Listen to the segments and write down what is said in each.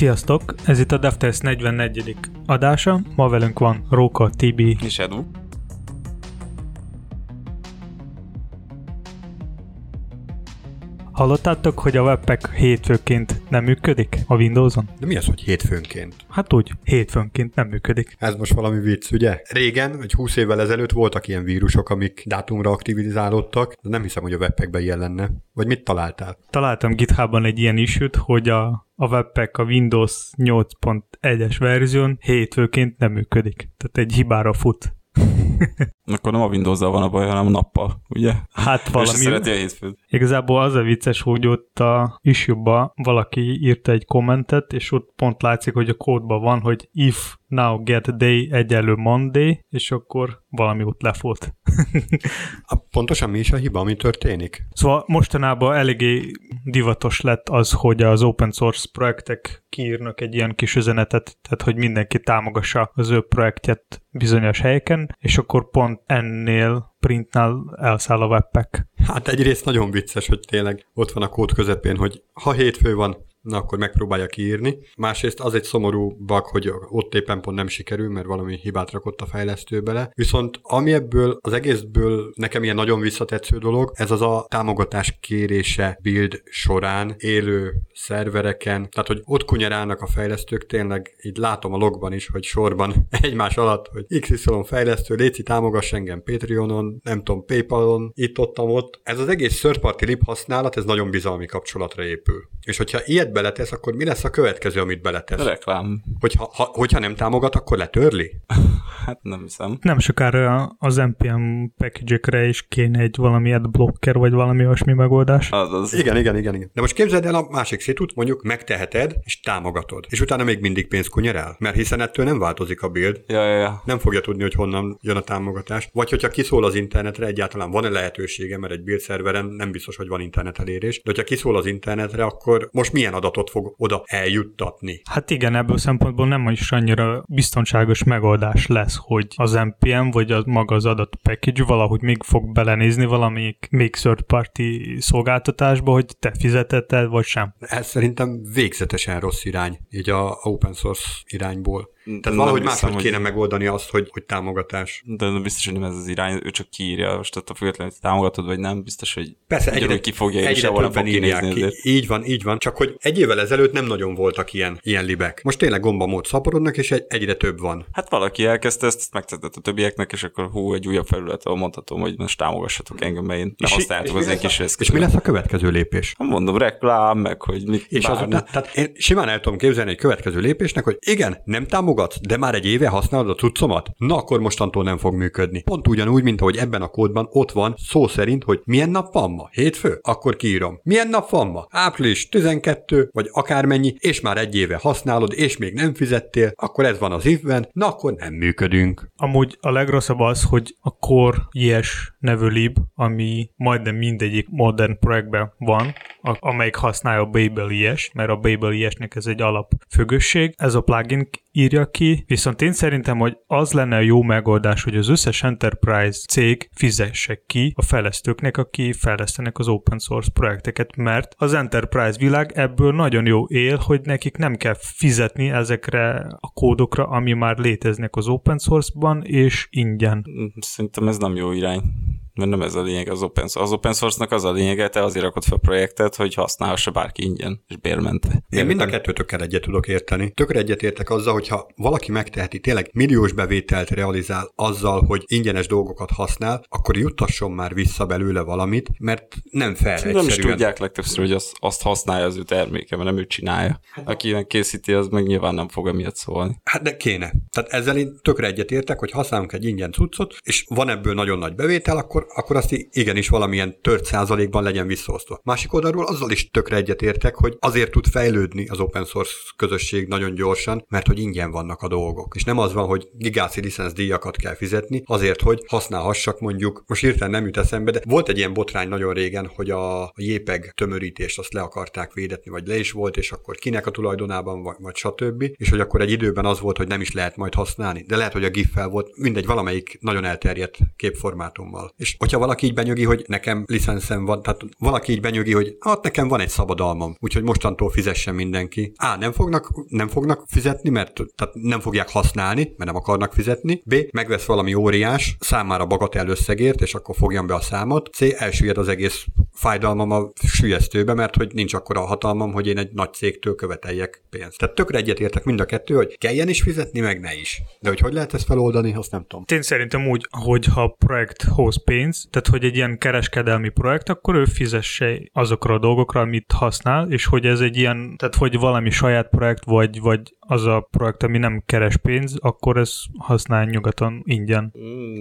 Sziasztok! Ez itt a DevTest 44. adása. Ma velünk van Róka Tibi és Edu. Hallottátok, hogy a webpack hétfőként nem működik a Windowson? De mi az, hogy hétfőnként? Hát úgy, hétfőnként nem működik. Ez most valami vicc, ugye? Régen, vagy 20 évvel ezelőtt voltak ilyen vírusok, amik dátumra aktivizálódtak, de nem hiszem, hogy a webpackben ilyen lenne. Vagy mit találtál? Találtam GitHub-ban egy ilyen issue-t, hogy a webpack a Windows 8.1-es verzión hétfőként nem működik. Tehát egy hibára fut. Akkor nem a Windows-zal van a baj, hanem a nappal, ugye? Hát valami. Szereti a hétfőt. Igazából az a vicces, hogy ott a issue-ba valaki írta egy kommentet, és ott pont látszik, hogy a kódban van, hogy if now get day egyenlő Monday, és akkor valami ott lefolt. Pontosan mi is a hiba, ami történik? Szóval mostanában eléggé divatos lett az, hogy az open source projektek kiírnak egy ilyen kis üzenetet, tehát hogy mindenki támogassa az ő projektjét bizonyos helyeken, és akkor pont ennél printnál elszáll a webpack. Hát egyrészt nagyon vicces, hogy tényleg ott van a kód közepén, hogy ha hétfő van, na akkor megpróbálja kiírni. Másrészt az egy szomorú bug, hogy ott éppen pont nem sikerül, mert valami hibát rakott a fejlesztő bele. Viszont ami ebből az egészből nekem ilyen nagyon visszatetsző dolog, ez az a támogatás kérése build során, élő szervereken, tehát hogy ott kunyerálnak a fejlesztők, tényleg így látom a logban is, hogy sorban egymás alatt, hogy XY fejlesztő, léci támogass engem Patreonon, nem tudom, Paypalon, itt-ott. Ez az egész third party lib használat, ez nagyon bizalmi kapcsolatra épül. És hogyha ilyet beletesz, akkor mi lesz a következő, amit beletesz? Reklám. Hogyha nem támogat, akkor letörli? Hát nem hiszem. Nem sokára az NPM package-ekre is kéne egy valami adblocker, vagy valami olyasmi megoldás. Azaz. Igen. De most képzeld el a másik szitút, mondjuk megteheted, és támogatod. És utána még mindig pénz kunyerál, mert hiszen ettől nem változik a build. Ja. Nem fogja tudni, hogy honnan jön a támogatás. Vagy hogyha kiszól az internetre, egyáltalán van-e lehetősége, mert egy build szerveren nem biztos, hogy van internet elérés. De hogyha kiszól az internetre, akkor most milyen adatot fog oda eljuttatni. Hát igen, ebből szempontból nem is annyira biztonságos megoldás lesz, hogy az NPM vagy az maga az adat package valahogy még fog belenézni valamelyik még third party szolgáltatásba, hogy te fizeted vagy sem. Ez szerintem végzetesen rossz irány, így a open source irányból. Tehát valahogy máshogy kéne megoldani azt, hogy támogatás. De biztos, hogy nem ez az irány, ő csak kiírja, most attól függetlenül, hogy támogatod vagy nem, biztos, hogy persze egyre ki fogja és sehol fog kinézni. Így van, csak hogy egy évvel ezelőtt nem nagyon voltak ilyen libek. Most tényleg gombamód szaporodnak, és egyre több van. Hát valaki elkezdte ezt megtetett a többieknek, és akkor egy újabb felület, ahol mondhatom, hogy most támogassatok engem, mert én nem használjátok az én kis eszközömet. És mi lesz a következő lépés? Hát mondom, reklám, meg hogy mit. És azután, tehát én simán el tudom képzelni egy következő lépésnek, hogy igen, nem támogat, de már egy éve használod a cuccomat? Na akkor mostantól nem fog működni. Pont ugyanúgy, mint ahogy ebben a kódban ott van szó szerint, hogy milyen nap van ma? Hétfő? Akkor kiírom. Milyen nap van ma? Április 12, vagy akármennyi, és már egy éve használod, és még nem fizettél, akkor ez van az if-ben, na akkor nem működünk. Amúgy a legrosszabb az, hogy a core-js nevű lib, ami majdnem mindegyik modern projektben van, amelyik használja a Babel.js, mert a Babel.js-nek ez egy alapfüggőség, ez a plugin írja ki, viszont én szerintem, hogy az lenne a jó megoldás, hogy az összes Enterprise cég fizesse ki a fejlesztőknek, aki fejlesztenek az open source projekteket, mert az Enterprise világ ebből nagyon jó él, hogy nekik nem kell fizetni ezekre a kódokra, ami már léteznek az open source-ban, és ingyen. Szerintem ez nem jó irány. Mert nem ez a lényeg az open source. Az open source-nak az a lényege, te azért rakod fel projektet, hogy használhassa bárki ingyen, és bérmentve. Én mind a kettőtökkel egyet tudok érteni. Tökre egyet értek azzal, hogyha valaki megteheti, tényleg milliós bevételt realizál azzal, hogy ingyenes dolgokat használ, akkor juttasson már vissza belőle valamit, mert nem fair egyszerűen. Nem is tudják legtöbbször, hogy azt használja az ő terméke, mert nem ő csinálja. Akinek készíti, az meg nyilván nem fog emiatt szólni. Hát de kéne. Tehát ezzel én tökre egyet értek, hogy használunk egy ingyen cuccot, és van ebből nagyon nagy bevétel, akkor azt igenis valamilyen tört százalékban legyen visszaosztva. Másik oldalról azzal is tökre egyetértek, hogy azért tud fejlődni az open source közösség nagyon gyorsan, mert hogy ingyen vannak a dolgok. És nem az van, hogy gigászi licensz díjakat kell fizetni azért, hogy használhassak mondjuk, most hirtelen nem jut eszembe, de volt egy ilyen botrány nagyon régen, hogy a JPEG tömörítést azt le akarták védetni, vagy le is volt, és akkor kinek a tulajdonában, vagy stb. És hogy akkor egy időben az volt, hogy nem is lehet majd használni, de lehet, hogy a GIF-fel volt, mindegy, valamelyik nagyon elterjedt képformátummal. És És hogyha valaki így benyögi, hogy nekem licenszem van, tehát valaki így benyögi, hogy hát nekem van egy szabadalmam, úgyhogy mostantól fizessen mindenki. A, nem fognak fizetni, mert tehát nem fogják használni, mert nem akarnak fizetni. B, megvesz valami óriás, számára bagatell összegért, és akkor fogjam be a számot. C, elsüllyed az egész fájdalmam a süllyesztőbe, mert hogy nincs akkora hatalmam, hogy én egy nagy cégtől követeljek pénzt. Tehát tökre egyetértek mind a kettő, hogy kelljen is fizetni, meg ne is. De hogy lehet ezt feloldani, azt nem tudom. Én szerintem úgy, hogy ha a projekt hoz pénzt, tehát hogy egy ilyen kereskedelmi projekt, akkor ő fizesse azokra a dolgokra, amit használ, és hogy ez egy ilyen, tehát hogy valami saját projekt, vagy az a projekt, ami nem keres pénz, akkor ez használ nyugaton ingyen.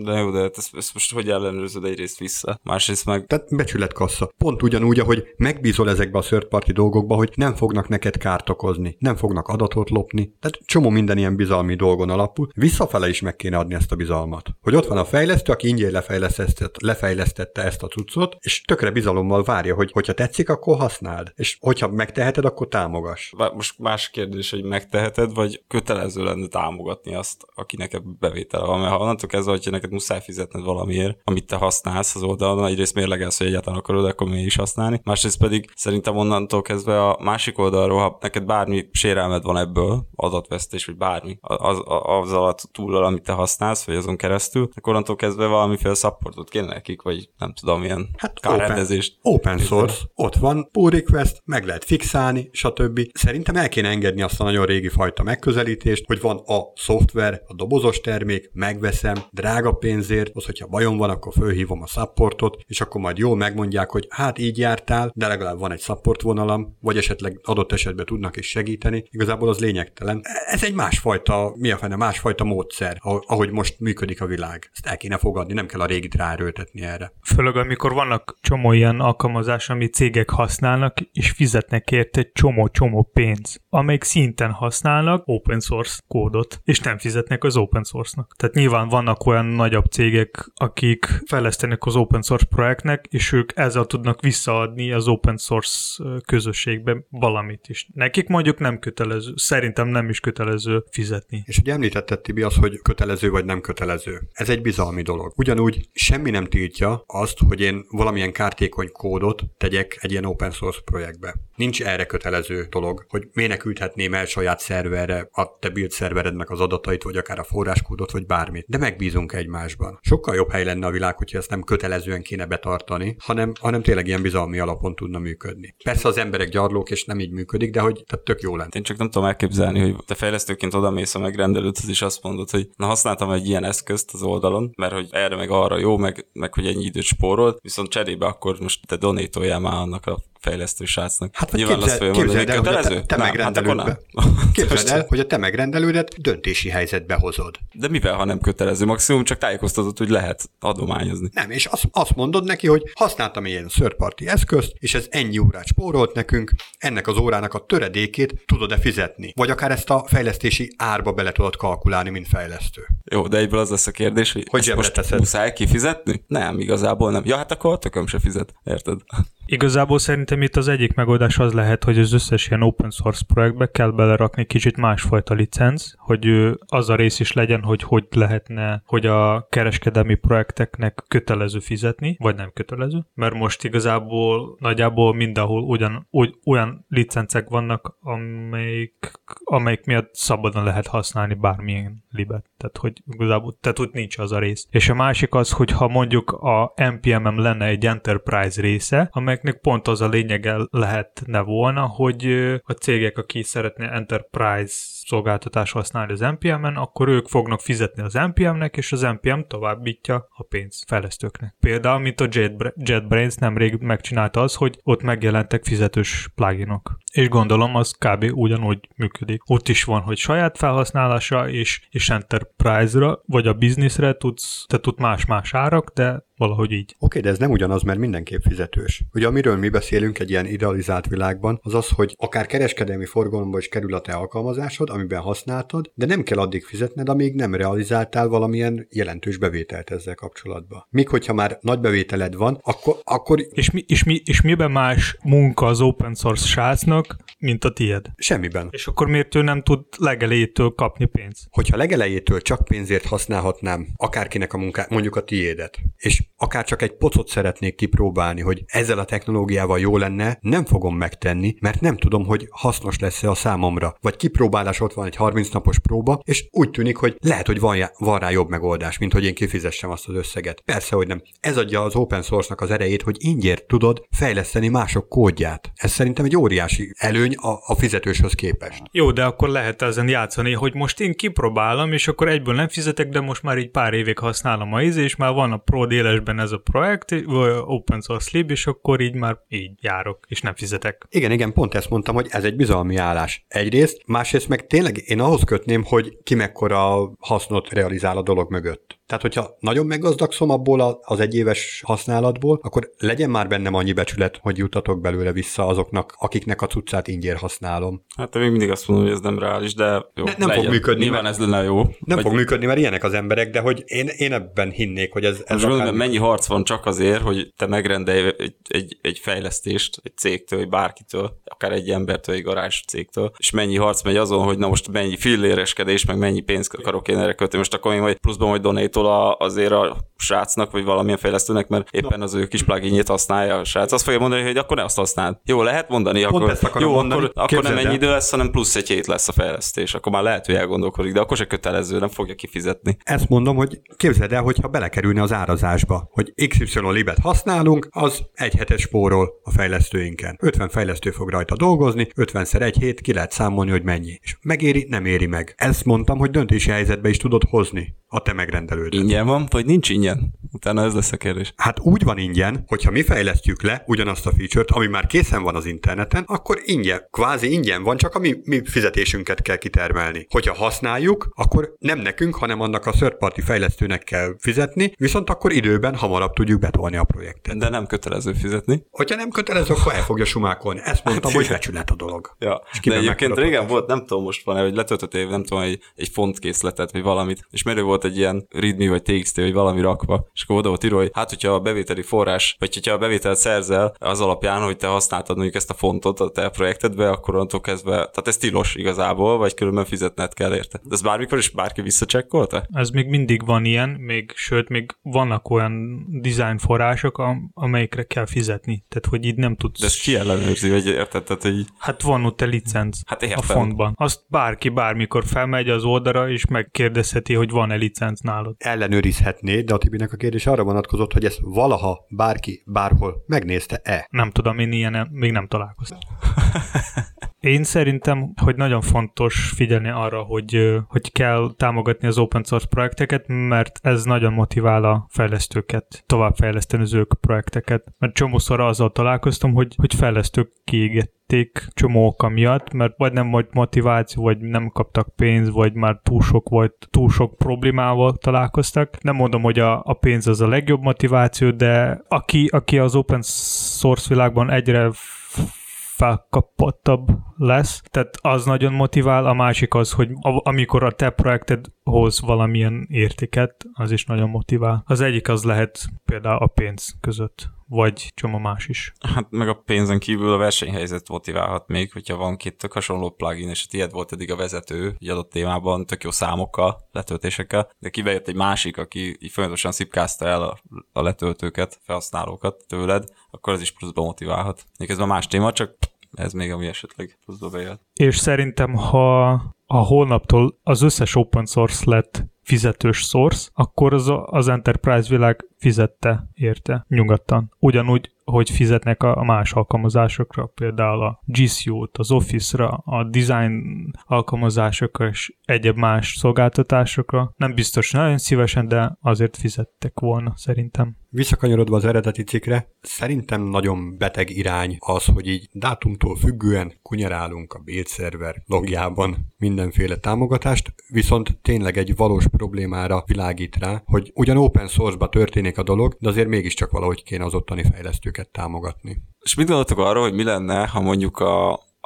De jó, de ezt most hogy ellenőrzöd egyrészt vissza? Másrészt meg... Tehát becsületkassza. Pont ugyanúgy, ahogy megbízol ezekbe a third party dolgokba, hogy nem fognak neked kárt okozni, nem fognak adatot lopni, tehát csomó minden ilyen bizalmi dolgon alapul. Visszafele is meg kéne adni ezt a bizalmat. Hogy ott van a fejlesztő, aki ingyen lefejlesztette ezt a cuccot, és tökre bizalommal várja, hogy hogyha tetszik, akkor használd. És hogyha megteheted, akkor támogass. Most más kérdés, hogy megteheted, vagy kötelező lenne támogatni azt, akinek ebben bevétele van. Mert ha onnantól kezdve, hogyha neked muszáj fizetned valamiért, amit te használsz az oldalon, egyrészt mérlegelsz, hogy egyáltalán akarod, akkor még is használni. Másrészt pedig szerintem onnantól kezdve a másik oldalról, ha neked bármi sérelmed van ebből, adatvesztés, vagy bármi, az alatt túllal, amit te használsz, vagy azon keresztül, akkor onnantól kezdve valamiféle supportot kéne nekik, vagy nem tudom, ilyen kárrendezést. Open source, ott van pull request, meg lehet fixálni, stb. Szerintem el kéne engedni azt a nagyon régi fajta megközelítést, hogy van a szoftver, a dobozos termék, megveszem, drága pénzért, az, hogyha bajom van, akkor fölhívom a supportot, és akkor majd jól megmondják, hogy hát így jártál, de legalább van egy support vonalam, vagy esetleg adott esetben tudnak is segíteni. Igazából az lényegtelen. Ez egy másfajta, másfajta módszer, ahogy most működik a világ. Ezt el kéne fogadni, nem kell a régit ráerőltetni erre. Főleg, amikor vannak csomó ilyen alkalmazás, amit cégek használnak, és fizetnek érte egy csomó pénz, amelyik szinten használnak open source kódot, és nem fizetnek az open source-nak. Tehát nyilván vannak olyan nagyobb cégek, akik fejlesztenek az open source projektnek, és ők ezzel tudnak visszaadni az open source közösségbe valamit is. Nekik mondjuk nem kötelező, szerintem nem is kötelező fizetni. És ugye említetted, Tibi, az, hogy kötelező vagy nem kötelező. Ez egy bizalmi dolog. Ugyanúgy semmi nem tiltja azt, hogy én valamilyen kártékony kódot tegyek egy ilyen open source projektbe. Nincs erre kötelező dolog, hogy minek küldhetném el saját szerverre a te build szerverednek az adatait, vagy akár a forráskódot, vagy bármit. De megbízunk egymásban. Sokkal jobb hely lenne a világ, hogyha ezt nem kötelezően kéne betartani, hanem tényleg ilyen bizalmi alapon tudna működni. Persze az emberek gyarlók, és nem így működik, de hogy tehát tök jó lenne. Én csak nem tudom elképzelni, hogy te fejlesztőként odamész a megrendelődhöz, és azt mondod, hogy na, használtam egy ilyen eszközt az oldalon, mert hogy erre meg arra jó, meg hogy ennyi időt spórolt, viszont cserébe akkor most te donétoljál már annak a fejlesztő srácnak. Hát nyilván azt fogja mondani, hogy kötelező? Képzeld el, hogy a te megrendelődet döntési helyzetbe hozod. De mivel, ha nem kötelező? Maximum csak tájékoztatod, hogy lehet adományozni. Nem, és azt mondod neki, hogy használtam ilyen third party eszközt, és ez ennyi órát spórolt nekünk, ennek az órának a töredékét tudod-e fizetni? Vagy akár ezt a fejlesztési árba bele tudod kalkulálni, mint fejlesztő. Jó, de egyből az lesz a kérdés, hogy most muszáj kifizetni? Nem, igazából nem. Ja, hát akkor a tököm se fizet. Érted? Igazából szerintem itt az egyik megoldás az lehet, hogy az összes ilyen open source projektbe kell belerakni kicsit másfajta licenc, hogy az a rész is legyen, hogy lehetne, hogy a kereskedelmi projekteknek kötelező fizetni, vagy nem kötelező. Mert most igazából nagyjából mindenhol olyan licencek vannak, amelyik miatt szabadon lehet használni bármilyen libet. Tehát, hogy igazából ott nincs az a rész. És a másik az, hogy ha mondjuk a NPM-en lenne egy Enterprise része, amelyeknek pont az a lényege lehetne volna, hogy a cégek, aki szeretne Enterprise szolgáltatás használni az NPM-en, akkor ők fognak fizetni az NPM-nek, és az NPM továbbítja a pénzt fejlesztőknek. Például, mint a JetBrains nemrég megcsinálta az, hogy ott megjelentek fizetős pluginok. És gondolom, az kb. Ugyanúgy működik. Ott is van, hogy saját felhasználásra és Enterprise-ra, vagy a bizniszre tudsz más-más árak, de valahogy így. Oké, de ez nem ugyanaz, mert mindenképp fizetős. Ugye amiről mi beszélünk egy ilyen idealizált világban, az az, hogy akár kereskedelmi forgalomba is kerül a te alkalmazásod, amiben használtad, de nem kell addig fizetned, amíg nem realizáltál valamilyen jelentős bevételt ezzel kapcsolatban. Míg hogyha már nagy bevételed van, akkor... És miben más munka az open source srácnak, mint a tied? Semmiben. És akkor miért ő nem tud legelejétől kapni pénzt? Hogyha legelejétől csak pénzért használhatnám akárkinek a munkát, mondjuk a tiédet, és akár csak egy pocot szeretnék kipróbálni, hogy ezzel a technológiával jó lenne, nem fogom megtenni, mert nem tudom, hogy hasznos lesz-e a számomra. Vagy kipróbálás, ott van egy 30 napos próba, és úgy tűnik, hogy lehet, hogy van rá jobb megoldás, mint hogy én kifizessem azt az összeget. Persze, hogy nem. Ez adja az open source-nak az erejét, hogy ingyért tudod fejleszteni mások kódját. Ez szerintem egy óriási előny a fizetőshöz képest. Jó, de akkor lehet ezen játszani, hogy most én kipróbálom, és akkor egyből nem fizetek, de most már így pár évig használom a izé, és már van a ProDLS-ben ez a projekt, open source lib, és akkor így már így járok, és nem fizetek. Igen, pont ezt mondtam, hogy ez egy bizalmi állás. Egyrészt, másrészt meg tényleg én ahhoz kötném, hogy ki mekkora hasznot realizál a dolog mögött. Tehát, hogyha nagyon meggazdagszom abból az egyéves használatból, akkor legyen már bennem annyi becsület, hogy jutatok belőle vissza azoknak, akiknek a cuccát ingyér használom. Hát én még mindig azt mondom, hogy ez nem reális, de jó, nem fog működni. Nyilván ez lenne jó. Nem fog működni, mert ilyenek az emberek, de hogy én ebben hinnék, hogy ez akár... Gondolom, mennyi harc van csak azért, hogy te megrendelj egy fejlesztést egy cégtől, vagy bárkitől, akár egy embertől, egy garázs cégtől, és mennyi harc megy azon, hogy na most mennyi filléreskedés, meg mennyi pénzt akarok én erre költeni. Most akkor én majd pluszban majd azért a srácnak, vagy valamilyen fejlesztőnek, mert éppen az ő kis pluginjét használja a srác. Azt fogja mondani, hogy akkor ne azt használd. Jó, lehet mondani, akkor nem ennyi idő lesz, hanem plusz egy hét lesz a fejlesztés. Akkor már lehet, hogy elgondolkodik, de akkor se kötelező, nem fogja kifizetni. Ezt mondom, hogy képzeld el, hogyha belekerülne az árazásba, hogy XY libet használunk, az egy hetes spórol a fejlesztőinken. 50 fejlesztő fog rajta dolgozni, 50-szer egy hét, ki lehet számolni, hogy mennyi. És megéri, nem éri meg. Ezt mondtam, hogy döntési helyzetbe is tudod hozni a te megrendelőd. Ingyen van, vagy nincs ingyen? Utána ez lesz a kérdés. Hát úgy van ingyen, hogyha mi fejlesztjük le ugyanazt a feature-t, ami már készen van az interneten, akkor ingyen, kvázi ingyen van, csak a mi fizetésünket kell kitermelni. Hogyha használjuk, akkor nem nekünk, hanem annak a third party fejlesztőnek kell fizetni, viszont akkor időben hamarabb tudjuk betolni a projektet. De nem kötelező fizetni. Hogyha nem kötelező, akkor el fogja sumálkolni. Ezt mondtam, hogy becsület a dolog. Ja. De egyébként régen volt, nem tudom most van, hogy letöltöttél, nem tudom, egy fontkészletet, vagy valamit, és merő volt egy ilyen mi vagy TXT, vagy valami rakva, és akkor oda volt írva, hogy hát, hogyha a bevételi forrás, vagy hogyha a bevételt szerzel az alapján, hogy te használtad mondjuk ezt a fontot a te projektedbe, akkor onnantól kezdve, tehát ez tilos igazából, vagy különben fizetned kell érte. De ez bármikor is bárki visszacsekkolta? Ez még mindig van ilyen, sőt, még vannak olyan design források, amelyikre kell fizetni. Tehát, hogy így nem tudsz... De ezt ki ellenőrzi, vagy érted? Tehát, hogy... Hát van ott a licenc a fontban. Azt bárki bármikor felmegy az oldalra, és megkérdezheti, hogy van-e licenc nálad. Ellenőrizhetné, de a Tibinek a kérdés arra vonatkozott, hogy ezt valaha bárki bárhol megnézte-e? Nem tudom, én ilyen még nem találkoztam. Én szerintem, hogy nagyon fontos figyelni arra, hogy kell támogatni az open source projekteket, mert ez nagyon motivál a fejlesztőket, továbbfejleszteni az ők projekteket. Mert csomószor azzal találkoztam, hogy fejlesztők kiégették csomó oka miatt, mert vagy nem volt motiváció, vagy nem kaptak pénz, vagy már túl sok problémával találkoztak. Nem mondom, hogy a pénz az a legjobb motiváció, de aki az open source világban egyre felkapottabb lesz. Tehát az nagyon motivál, a másik az, hogy amikor a te projekted hoz valamilyen értéket, az is nagyon motivál. Az egyik az lehet például a pénz között, vagy csomó más is. Hát meg a pénzen kívül a versenyhelyzet motiválhat még, hogyha van két tök hasonló plugin, és a tiéd volt eddig a vezető, egy adott témában tök jó számokkal, letöltésekkel, de kibejött egy másik, aki így folyamatosan szipkázta el a letöltőket, felhasználókat tőled, akkor ez is pluszba motiválhat. Még ez már más téma, csak ez még ami esetleg pluszba bejött. És szerintem, ha holnaptól az összes open source lett fizetős source, akkor az Enterprise világ fizette érte nyugodtan. Ugyanúgy, hogy fizetnek a más alkalmazásokra, például a GCU-t, az Office-ra, a design alkalmazásokra és egyéb más szolgáltatásokra. Nem biztos nagyon szívesen, de azért fizettek volna szerintem. Visszakanyarodva az eredeti cikkre, szerintem nagyon beteg irány az, hogy így dátumtól függően kunyerálunk a build server logjában mindenféle támogatást, viszont tényleg egy valós problémára világít rá, hogy ugyan open source-ba történik a dolog, de azért mégiscsak valahogy kéne az ottani fejlesztőket támogatni. És mit gondoltok arról, hogy mi lenne, ha mondjuk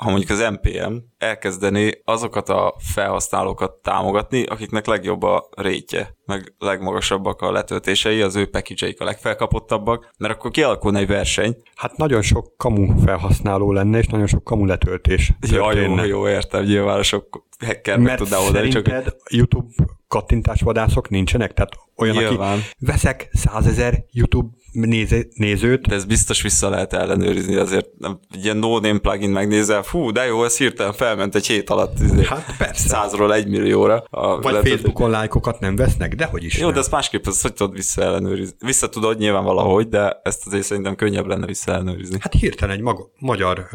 ha mondjuk az NPM elkezdeni azokat a felhasználókat támogatni, akiknek legjobb a rétje, meg legmagasabbak a letöltései, az ő package-eik a legfelkapottabbak, mert akkor kialakulna egy verseny. Hát nagyon sok kamu felhasználó lenne, és nagyon sok kamu letöltés. Jó, értem, nyilván sok hacker meg tudná oldani. Mert szerinted csak... YouTube kattintásvadászok nincsenek? Tehát olyan, nyilván. Aki veszek 100 000 YouTube nézőt. De ez biztos vissza lehet ellenőrizni, azért egy ilyen no-name plugin megnézel, fú, de jó, ez hirtelen felment egy hét alatt. Hát persze. 100-ról 1 millióra. Vagy Facebookon lájkokat nem vesznek, dehogy is. Jó, nem. De ezt másképp, ezt hogy tudod vissza ellenőrizni? Vissza tudod nyilván valahogy, de ezt azért szerintem könnyebb lenne vissza ellenőrizni. Hát hirtelen egy magyar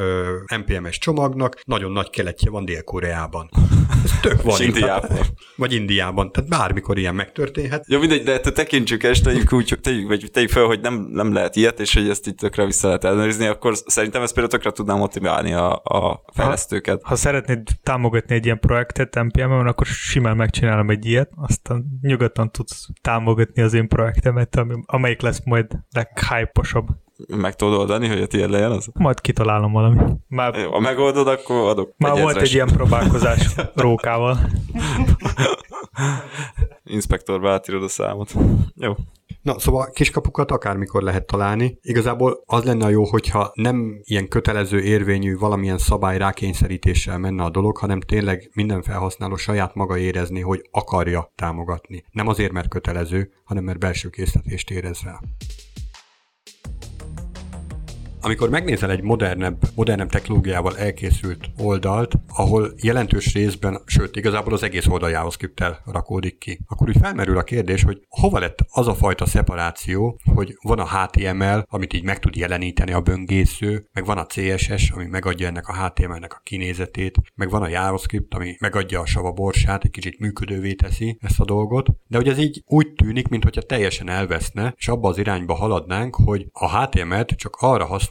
NPM-es csomagnak nagyon nagy keletje van Dél-Koreában. Ez tök van. Indiában. Tehát, vagy Indiában, tehát bármikor ilyen megtörténhet. Jó, mindegy, de tekintsük el, és tegyük fel, hogy nem lehet ilyet, és hogy ezt így tökre vissza lehet ellenőrizni, akkor szerintem ezt például tökre tudnám motiválni a fejlesztőket. Ha szeretnéd támogatni egy ilyen projektet NPM-en, akkor simán megcsinálom egy ilyet, aztán nyugodtan tudsz támogatni az én projektemet, amelyik lesz majd leghype-osabb. Meg tudod oldani, hogy a tiéd legyen az? Majd kitalálom valami. Jó, ha megoldod, akkor adok. Már volt egy ilyen próbálkozás Rókával. Inspektorba átírod a számot. Jó. Na, szóval kiskapukat akármikor lehet találni. Igazából az lenne a jó, hogyha nem ilyen kötelező érvényű valamilyen szabály rákényszerítéssel menne a dolog, hanem tényleg minden felhasználó saját maga érezni, hogy akarja támogatni. Nem azért, mert kötelező, hanem mert belső késztetést érez rá. Amikor megnézel egy modernebb technológiával elkészült oldalt, ahol jelentős részben, sőt igazából az egész oldaljához kriptel rakódik ki, akkor úgy felmerül a kérdés, hogy hova lett az a fajta szeparáció, hogy van a HTML, amit így meg tud jeleníteni a böngésző, meg van a CSS, ami megadja ennek a HTML-nek a kinézetét, meg van a JavaScript, ami megadja a sava borsát, egy kicsit működővé teszi ezt a dolgot, de hogy ez így úgy tűnik, mintha teljesen elveszne, és abba az irányba haladnánk, hogy a HTML-t csak arra használjuk,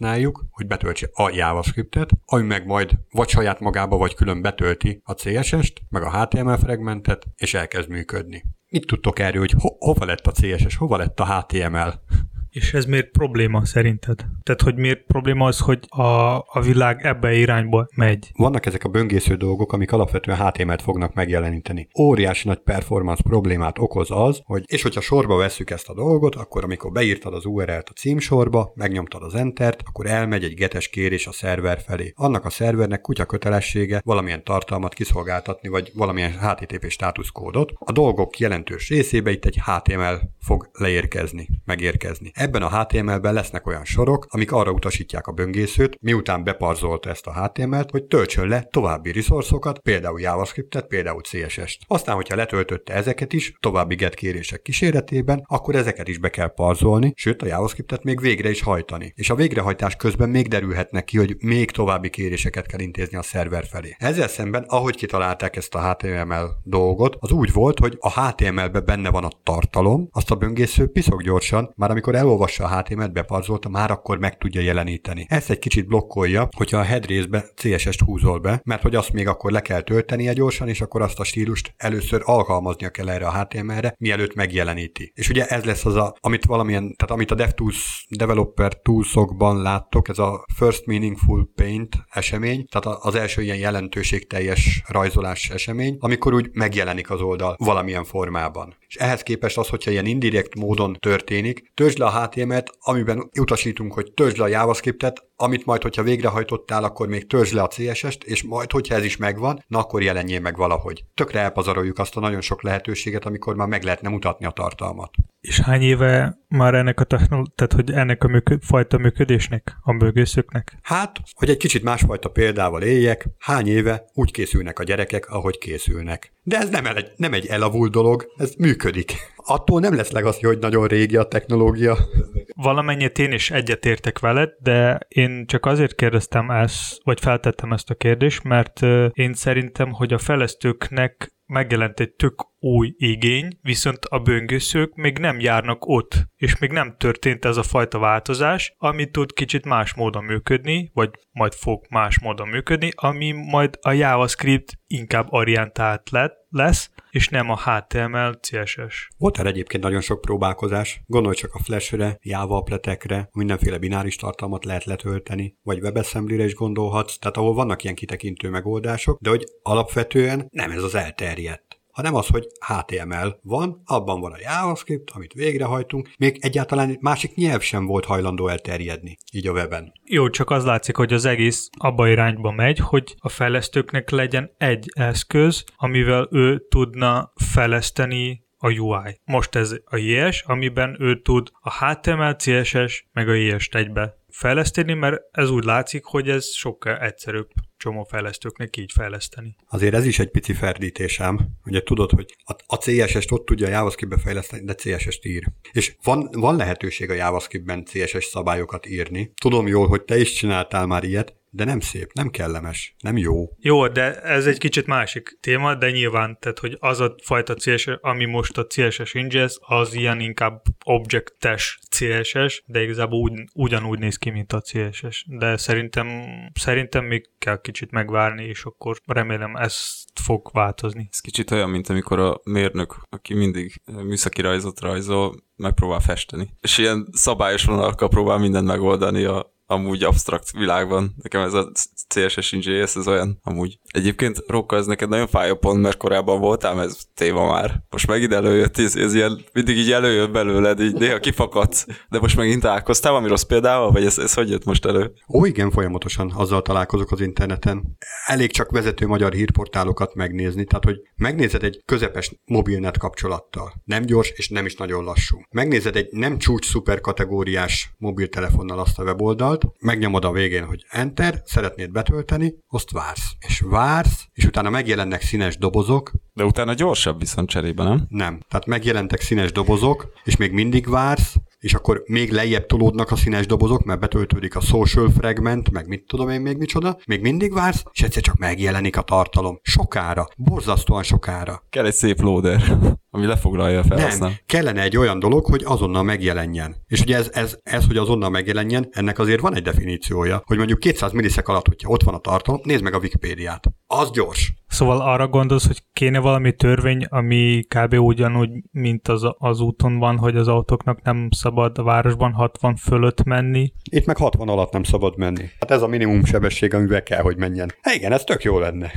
hogy betöltse a JavaScriptet, ami meg majd vagy saját magába, vagy külön betölti a CSS-t, meg a HTML fragmentet, és elkezd működni. Mit tudtok erről, hogy hova lett a CSS, hova lett a HTML? És ez miért probléma szerinted? Tehát, hogy miért probléma az, hogy a világ ebbe irányba megy? Vannak ezek a böngésző dolgok, amik alapvetően HTML-t fognak megjeleníteni. Óriási nagy performance problémát okoz az, hogy, és hogyha sorba vesszük ezt a dolgot, akkor amikor beírtad az URL-t a címsorba, megnyomtad az Entert, akkor elmegy egy getes kérés a szerver felé. Annak a szervernek kutya kötelessége valamilyen tartalmat kiszolgáltatni, vagy valamilyen HTTP státuszkódot. A dolgok jelentős részébe itt egy HTML fog leérkezni, megérkezni. Ebben a HTML-ben lesznek olyan sorok, amik arra utasítják a böngészőt, miután beparzolta ezt a HTML-t, hogy töltsön le további resource-okat, például JavaScript-et, például CSS-t. Aztán, hogyha letöltötte ezeket is, további get kérések kíséretében, akkor ezeket is be kell parzolni, sőt a JavaScript-et még végre is hajtani. És a végrehajtás közben még derülhetnek ki, hogy még további kéréseket kell intézni a szerver felé. Ezzel szemben, ahogy kitalálták ezt a HTML dolgot, az úgy volt, hogy a HTML-ben benne van a tartalom, azt a böngésző piszok gyorsan, már amikor olvassa a HTML-t, beparzolta, már akkor meg tudja jeleníteni. Ezt egy kicsit blokkolja, hogyha a head részbe CSS-t húzol be, mert hogy azt még akkor le kell töltenie gyorsan, és akkor azt a stílust először alkalmaznia kell erre a HTML-re, mielőtt megjeleníti. És ugye ez lesz az, amit valamilyen, tehát amit a DevTools developer toolsokban láttok, ez a First Meaningful Paint esemény, tehát az első ilyen jelentőségteljes rajzolás esemény, amikor úgy megjelenik az oldal valamilyen formában. És ehhez képest az, hogyha ilyen indirekt módon történik, töltsd le a HTML-t, amiben utasítunk, hogy töltsd le a JavaScript-et, amit majd, hogyha végrehajtottál, akkor még töltsd le a CSS-t, és majd, hogyha ez is megvan, na akkor jelenjél meg valahogy. Tökre elpazaroljuk azt a nagyon sok lehetőséget, amikor már meg lehetne mutatni a tartalmat. És hány éve már ennek a tehát hogy ennek a fajta működésnek, a böngészőknek? Hát, hogy egy kicsit másfajta példával éljek, hány éve úgy készülnek a gyerekek, ahogy készülnek. De ez nem egy elavult dolog, ez működik. Attól nem lesz legazi, hogy nagyon régi a technológia. Valamennyit én is egyetértek veled, de én csak azért kérdeztem ezt, vagy feltettem ezt a kérdést, mert én szerintem, hogy a fejlesztőknek megjelent egy tök új igény, viszont a böngészők még nem járnak ott, és még nem történt ez a fajta változás, ami tud kicsit más módon működni, vagy majd fog más módon működni, ami majd a JavaScript inkább orientált lesz, és nem a HTML, CSS. Volt erre egyébként nagyon sok próbálkozás. Gondolj csak a Flashre, Java appletekre, mindenféle bináris tartalmat lehet letölteni, vagy WebAssembly-re is gondolhatsz, tehát ahol vannak ilyen kitekintő megoldások, de hogy alapvetően nem ez az elterjedt, hanem az, hogy HTML van, abban van a JavaScript, amit végrehajtunk, még egyáltalán másik nyelv sem volt hajlandó elterjedni, így a weben. Jó, csak az látszik, hogy az egész abba irányba megy, hogy a fejlesztőknek legyen egy eszköz, amivel ő tudna fejleszteni a UI. Most ez a JS, amiben ő tud a HTML, CSS, meg a JS-t egybe fejleszteni, mert ez úgy látszik, hogy ez sokkal egyszerűbb csomó fejlesztőknek így fejleszteni. Azért ez is egy pici ferdítésem, ugye tudod, hogy a CSS-t ott tudja a JavaScript-be fejleszteni, de CSS-t ír. És van lehetőség a JavaScript-ben CSS szabályokat írni. Tudom jól, hogy te is csináltál már ilyet, de nem szép, nem kellemes, nem jó. Jó, de ez egy kicsit másik téma, de nyilván, tehát, hogy az a fajta CSS, ami most a CSS ingest, az ilyen inkább object-es CSS, de igazából ugyanúgy néz ki, mint a CSS. De szerintem még kell kicsit megvárni, és akkor remélem ezt fog változni. Ez kicsit olyan, mint amikor a mérnök, aki mindig műszaki rajzot rajzol, megpróbál festeni. És ilyen szabályos vonalakkal próbál mindent megoldani a amúgy absztrakt világban. Nekem ez a CSS JS, ez olyan amúgy. Egyébként, Róka, ez neked nagyon fáj a pont, mert korábban voltál, ez téma már. Most megint előjött, ez ilyen, mindig így előjött belőled, így néha kifakadsz, de most megint találkoztál valami rossz példával, vagy ez hogy jött most elő? Ó, igen, folyamatosan azzal találkozok az interneten. Elég csak vezető magyar hírportálokat megnézni, tehát hogy megnézed egy közepes mobilnet kapcsolattal. Nem gyors, és nem is nagyon lassú. Megnézed egy nem csúcs szuper kategóriás mobiltelefonnal azt a weboldalt, megnyomod a végén, hogy Enter, szeretnéd betölteni, azt vársz, és utána megjelennek színes dobozok. De utána gyorsabb viszont cserébe, nem? Nem. Tehát megjelentek színes dobozok, és még mindig vársz, és akkor még lejjebb tolódnak a színes dobozok, mert betöltődik a social fragment, meg mit tudom én még micsoda, még mindig vársz, és egyszer csak megjelenik a tartalom. Sokára, borzasztóan sokára. Kell egy szép loader, ami lefoglalja a felhasználó. Nem, kellene egy olyan dolog, hogy azonnal megjelenjen. És ugye ez, hogy azonnal megjelenjen, ennek azért van egy definíciója, hogy mondjuk 200 millisekund alatt, hogyha ott van a tartalom, nézd meg a Wikipédiát. Az gyors. Szóval arra gondolsz, hogy kéne valami törvény, ami kb. Ugyanúgy, mint az úton van, hogy az autóknak nem szabad a városban 60 fölött menni. Itt meg 60 alatt nem szabad menni. Hát ez a minimum sebesség, amivel kell, hogy menjen. Hát igen, ez tök jó lenne.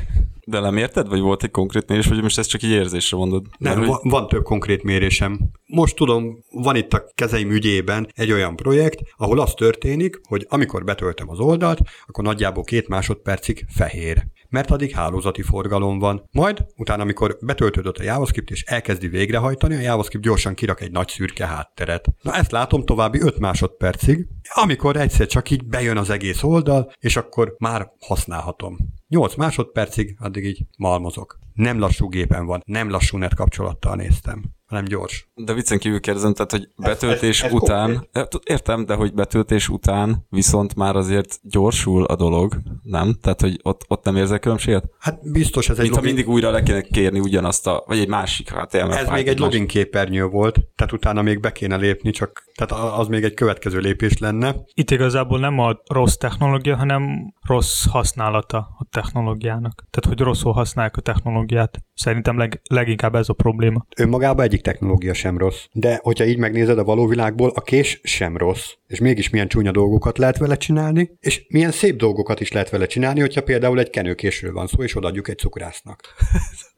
De nem érted, vagy volt egy konkrét mérés, vagy most ezt csak így érzésre mondod? Nem, mert, hogy... van több konkrét mérésem. Most tudom, van itt a kezeim ügyében egy olyan projekt, ahol az történik, hogy amikor betöltöm az oldalt, akkor nagyjából 2 másodpercig fehér. Mert addig hálózati forgalom van. Majd utána, amikor betöltődött a JavaScript és elkezdi végrehajtani, a JavaScript gyorsan kirak egy nagy szürke hátteret. Na ezt látom további 5 másodpercig, amikor egyszer csak így bejön az egész oldal, és akkor már használhatom. 8 másodpercig addig így malmozok. Nem lassú gépen van, nem lassú net kapcsolattal néztem, hanem gyors. De viccen kívül kérdezem, tehát, hogy betöltés ez után, értem, de hogy betöltés után viszont már azért gyorsul a dolog, nem? Tehát, hogy ott nem érzek különbséget? Hát biztos ez egy login... mindig újra le kéne kérni ugyanazt vagy egy másik HTML. Ez még egy login képernyő volt, tehát utána még be kéne lépni, csak tehát az még egy következő lépés lenne. Itt igazából nem a rossz technológia, hanem rossz használata a technológiának. Tehát, hogy rosszul használják a technológiát. Szerintem leginkább ez a probléma. Önmagában egyik technológia sem rossz. De hogyha így megnézed a való világból, a kés sem rossz. És mégis milyen csúnya dolgokat lehet vele csinálni, és milyen szép dolgokat is lehet vele csinálni, hogyha például egy kenőkésről van szó, és odaadjuk egy cukrásznak.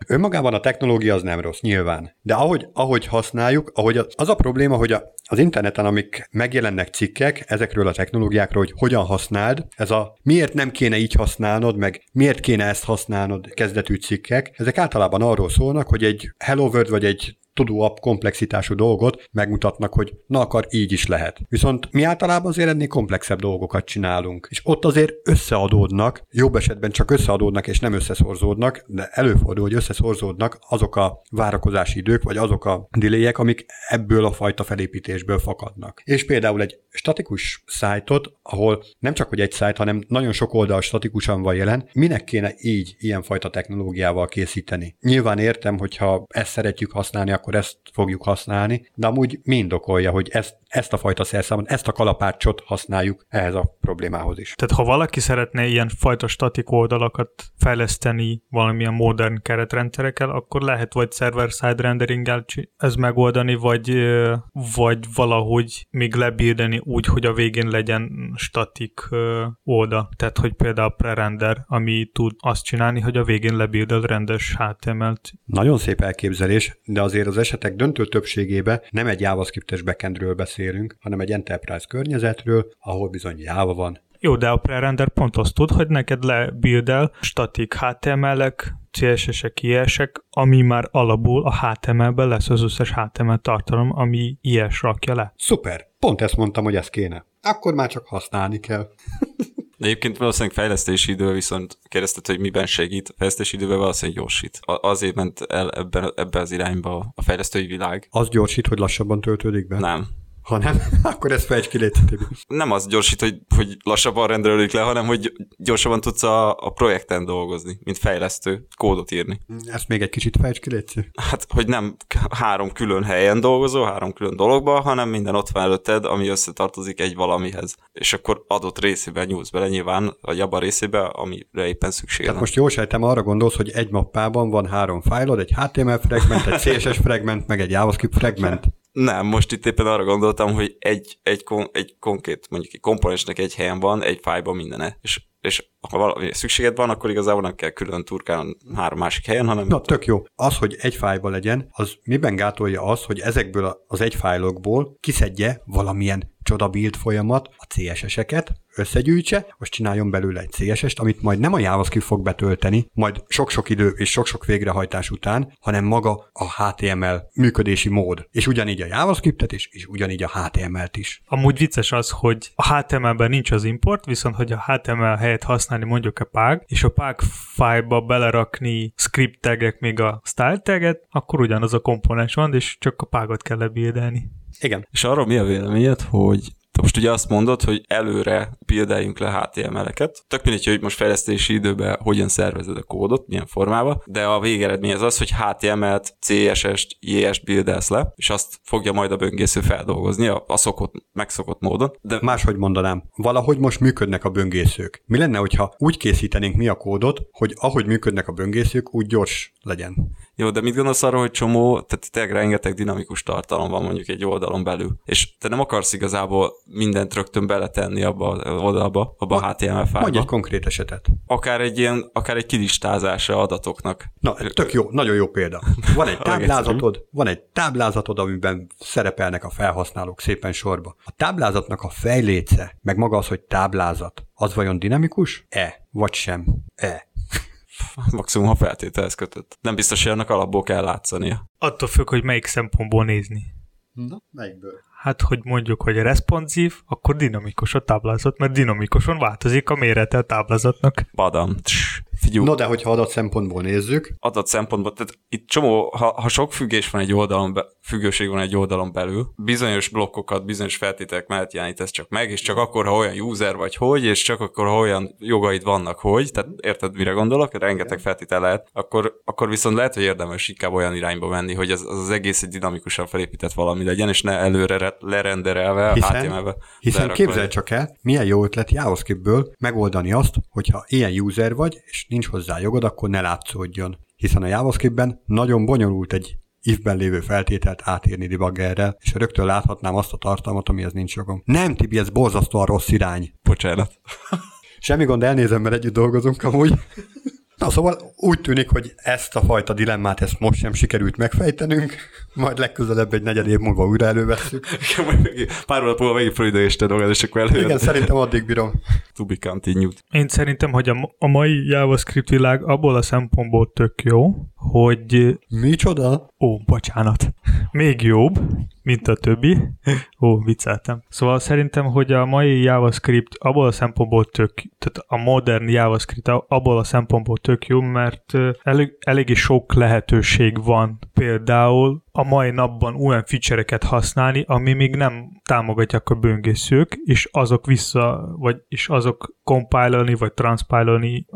Önmagában a technológia az nem rossz, nyilván. De ahogy használjuk, az a probléma, hogy az interneten, amik megjelennek cikkek, ezekről a technológiákról, hogy hogyan használd, ez a miért nem kéne így használnod, meg miért kéne ezt használnod kezdetű cikkek, ezek általában arról szólnak, hogy egy Hello World vagy egy to-do-app komplexitású dolgot megmutatnak, hogy na akar, így is lehet. Viszont mi általában azért ennél komplexebb dolgokat csinálunk, és ott azért összeadódnak, jobb esetben csak összeadódnak és nem összeszorzódnak, de előfordul, hogy összeszorzódnak azok a várakozási idők, vagy azok a delayek, amik ebből a fajta felépítésből fakadnak. És például egy statikus szájtot, ahol nem csak hogy egy szájt, hanem nagyon sok oldal statikusan van jelen, minek kéne így ilyenfajta technológiával készíteni? Nyilván értem, hogyha ezt szeretjük használni, akkor ezt fogjuk használni, de amúgy mi indokolja, hogy ezt ezt a fajta szerszámon, ezt a kalapácsot használjuk ehhez a problémához is. Tehát ha valaki szeretne ilyen fajta statik oldalakat fejleszteni valamilyen modern keretrendszerekkel, akkor lehet vagy server-side renderinggel ez megoldani, vagy valahogy még lebírni úgy, hogy a végén legyen statik oldal. Tehát, hogy például prerender, ami tud azt csinálni, hogy a végén lebírdel rendes HTML-t. Nagyon szép elképzelés, de azért az esetek döntő többségében nem egy JavaScript-es backendről beszélünk, hanem egy Enterprise környezetről, ahol bizony Java van. Jó, de a prerender pont azt tud, hogy neked lebildel statik HTML-ek, CSS-ek, IS-ek, ami már alapból a HTML-ben lesz az összes HTML tartalom, ami IS rakja le. Szuper! Pont ezt mondtam, hogy ez kéne. Akkor már csak használni kell. Egyébként valószínűleg fejlesztési idő, viszont kérdezted, hogy miben segít. Fejlesztési időben valószínűleg gyorsít. Azért ment el ebbe az irányba a fejlesztői világ. Az gyorsít, hogy lassabban töltődik be? Nem. Ha nem, akkor ez fejtsd ki. Nem az gyorsít, hogy lassabban rendelődik le, hanem hogy gyorsabban tudsz a projekten dolgozni, mint fejlesztő, kódot írni. Ezt még egy kicsit fejtsd ki. Hát, hogy nem három külön helyen dolgozol, három külön dologban, hanem minden ott van előtted, ami összetartozik egy valamihez. És akkor adott részében nyúlsz bele nyilván, vagy abban részében, amire éppen szükség. Tehát most jól sejtem, arra gondolsz, hogy egy mappában van három fájlod, egy HTML fragment, egy CSS fragment, meg egy JavaScript fragment. Nem, most itt éppen arra gondoltam, hogy egy konkrét, mondjuk egy komponensnek egy helyen van, egy fájlban mindene, és ha valami szükséged van, akkor igazából nem kell külön turkálni három másik helyen, hanem... Na, tök jó. Az, hogy egy fájlban legyen, az miben gátolja az, hogy ezekből az egy fájlokból kiszedje valamilyen csoda build folyamat, a CSS-eket, összegyűjtse, most csináljon belőle egy CSS-t, amit majd nem a JavaScript fog betölteni, majd sok-sok idő és sok-sok végrehajtás után, hanem maga a HTML működési mód. És ugyanígy a JavaScriptet is, és ugyanígy a HTML-t is. Amúgy vicces az, hogy a HTML-ben nincs az import, viszont hogy a HTML helyett használni mondjuk a PAG, és a PAG file-ba belerakni script tagek még a style taget, akkor ugyanaz a komponens van, és csak a PAG-ot kell lebildelni. Igen. És arról mi a véleményed, hogy most ugye azt mondod, hogy előre bildeljünk le HTML-eket. Tök mindegy, hogy most fejlesztési időben hogyan szervezed a kódot, milyen formában, de a végeredmény az az, hogy HTML-t, CSS-t, JS-t bildelsz le, és azt fogja majd a böngésző feldolgozni a megszokott módon. De máshogy mondanám, valahogy most működnek a böngészők. Mi lenne, hogyha úgy készítenénk mi a kódot, hogy ahogy működnek a böngészők, úgy gyors legyen? Jó, de mit gondolsz arra, hogy tehát tényleg rengeteg dinamikus tartalom van mondjuk egy oldalon belül, és te nem akarsz igazából mindent rögtön beletenni abba a HTML fájlba. Mondj egy konkrét esetet. Akár egy kilistázása adatoknak. Na, tök jó, nagyon jó példa. Van egy táblázatod, amiben szerepelnek a felhasználók szépen sorba. A táblázatnak a fejléce, meg maga az, hogy táblázat, az vajon dinamikus? Vagy sem? Maximum, ha feltételhez kötött. Nem biztos, hogy annak alapból kell látszania. Attól függ, hogy melyik szempontból nézni. Na, melyikből? Hát, hogy mondjuk, hogy responsív, akkor dinamikus a táblázat, mert dinamikusan változik a mérete a táblázatnak. Badam. Figyú. No, de hogyha adat szempontból nézzük. Adat szempontból, tehát itt csomó, ha sok függőség van egy oldalon belül, bizonyos blokkokat, bizonyos feltételek mellett jelenítesz csak meg, és csak akkor, ha olyan user vagy hogy, és csak akkor, ha olyan jogaid vannak hogy, tehát érted, mire gondolok? Rengeteg feltétel lehet, akkor viszont lehet, hogy érdemes inkább olyan irányba menni, hogy az egész egy dinamikusan felépített valami legyen, és ne előre lerenderelve, HTML-be. Hiszen képzelj csak el, milyen jó ötlet JavaScriptből megoldani azt, hogyha ilyen user vagy, és nincs hozzá jogod, akkor ne látszódjon. Hiszen a JavaScriptben nagyon bonyolult egy if-ben lévő feltételt átírni debuggerrel, és rögtön láthatnám azt a tartalmat, amihez nincs jogom. Nem, Tibi, ez borzasztóan rossz irány. Bocsánat. Semmi gond, elnézem, mert együtt dolgozunk amúgy. Na, szóval úgy tűnik, hogy ezt a fajta dilemmát most sem sikerült megfejtenünk, majd legközelebb egy 4 év múlva újra elővesszük. Pár hónap múlva megint Frida és te dolgod, és akkor előjön. Igen, szerintem addig bírom. To be continued. Én szerintem, hogy a mai JavaScript világ abból a szempontból tök jó, hogy... Micsoda? Ó, bocsánat. Még jobb, mint a többi. Ó, vicceltem. Szóval szerintem, hogy a mai JavaScript abból a szempontból tehát a modern JavaScript abból a szempontból tök jó, mert eléggé sok lehetőség van. Például a mai napban olyan feature-eket használni, ami még nem támogatják a böngészők, és azok kompilálni vagy transpilálni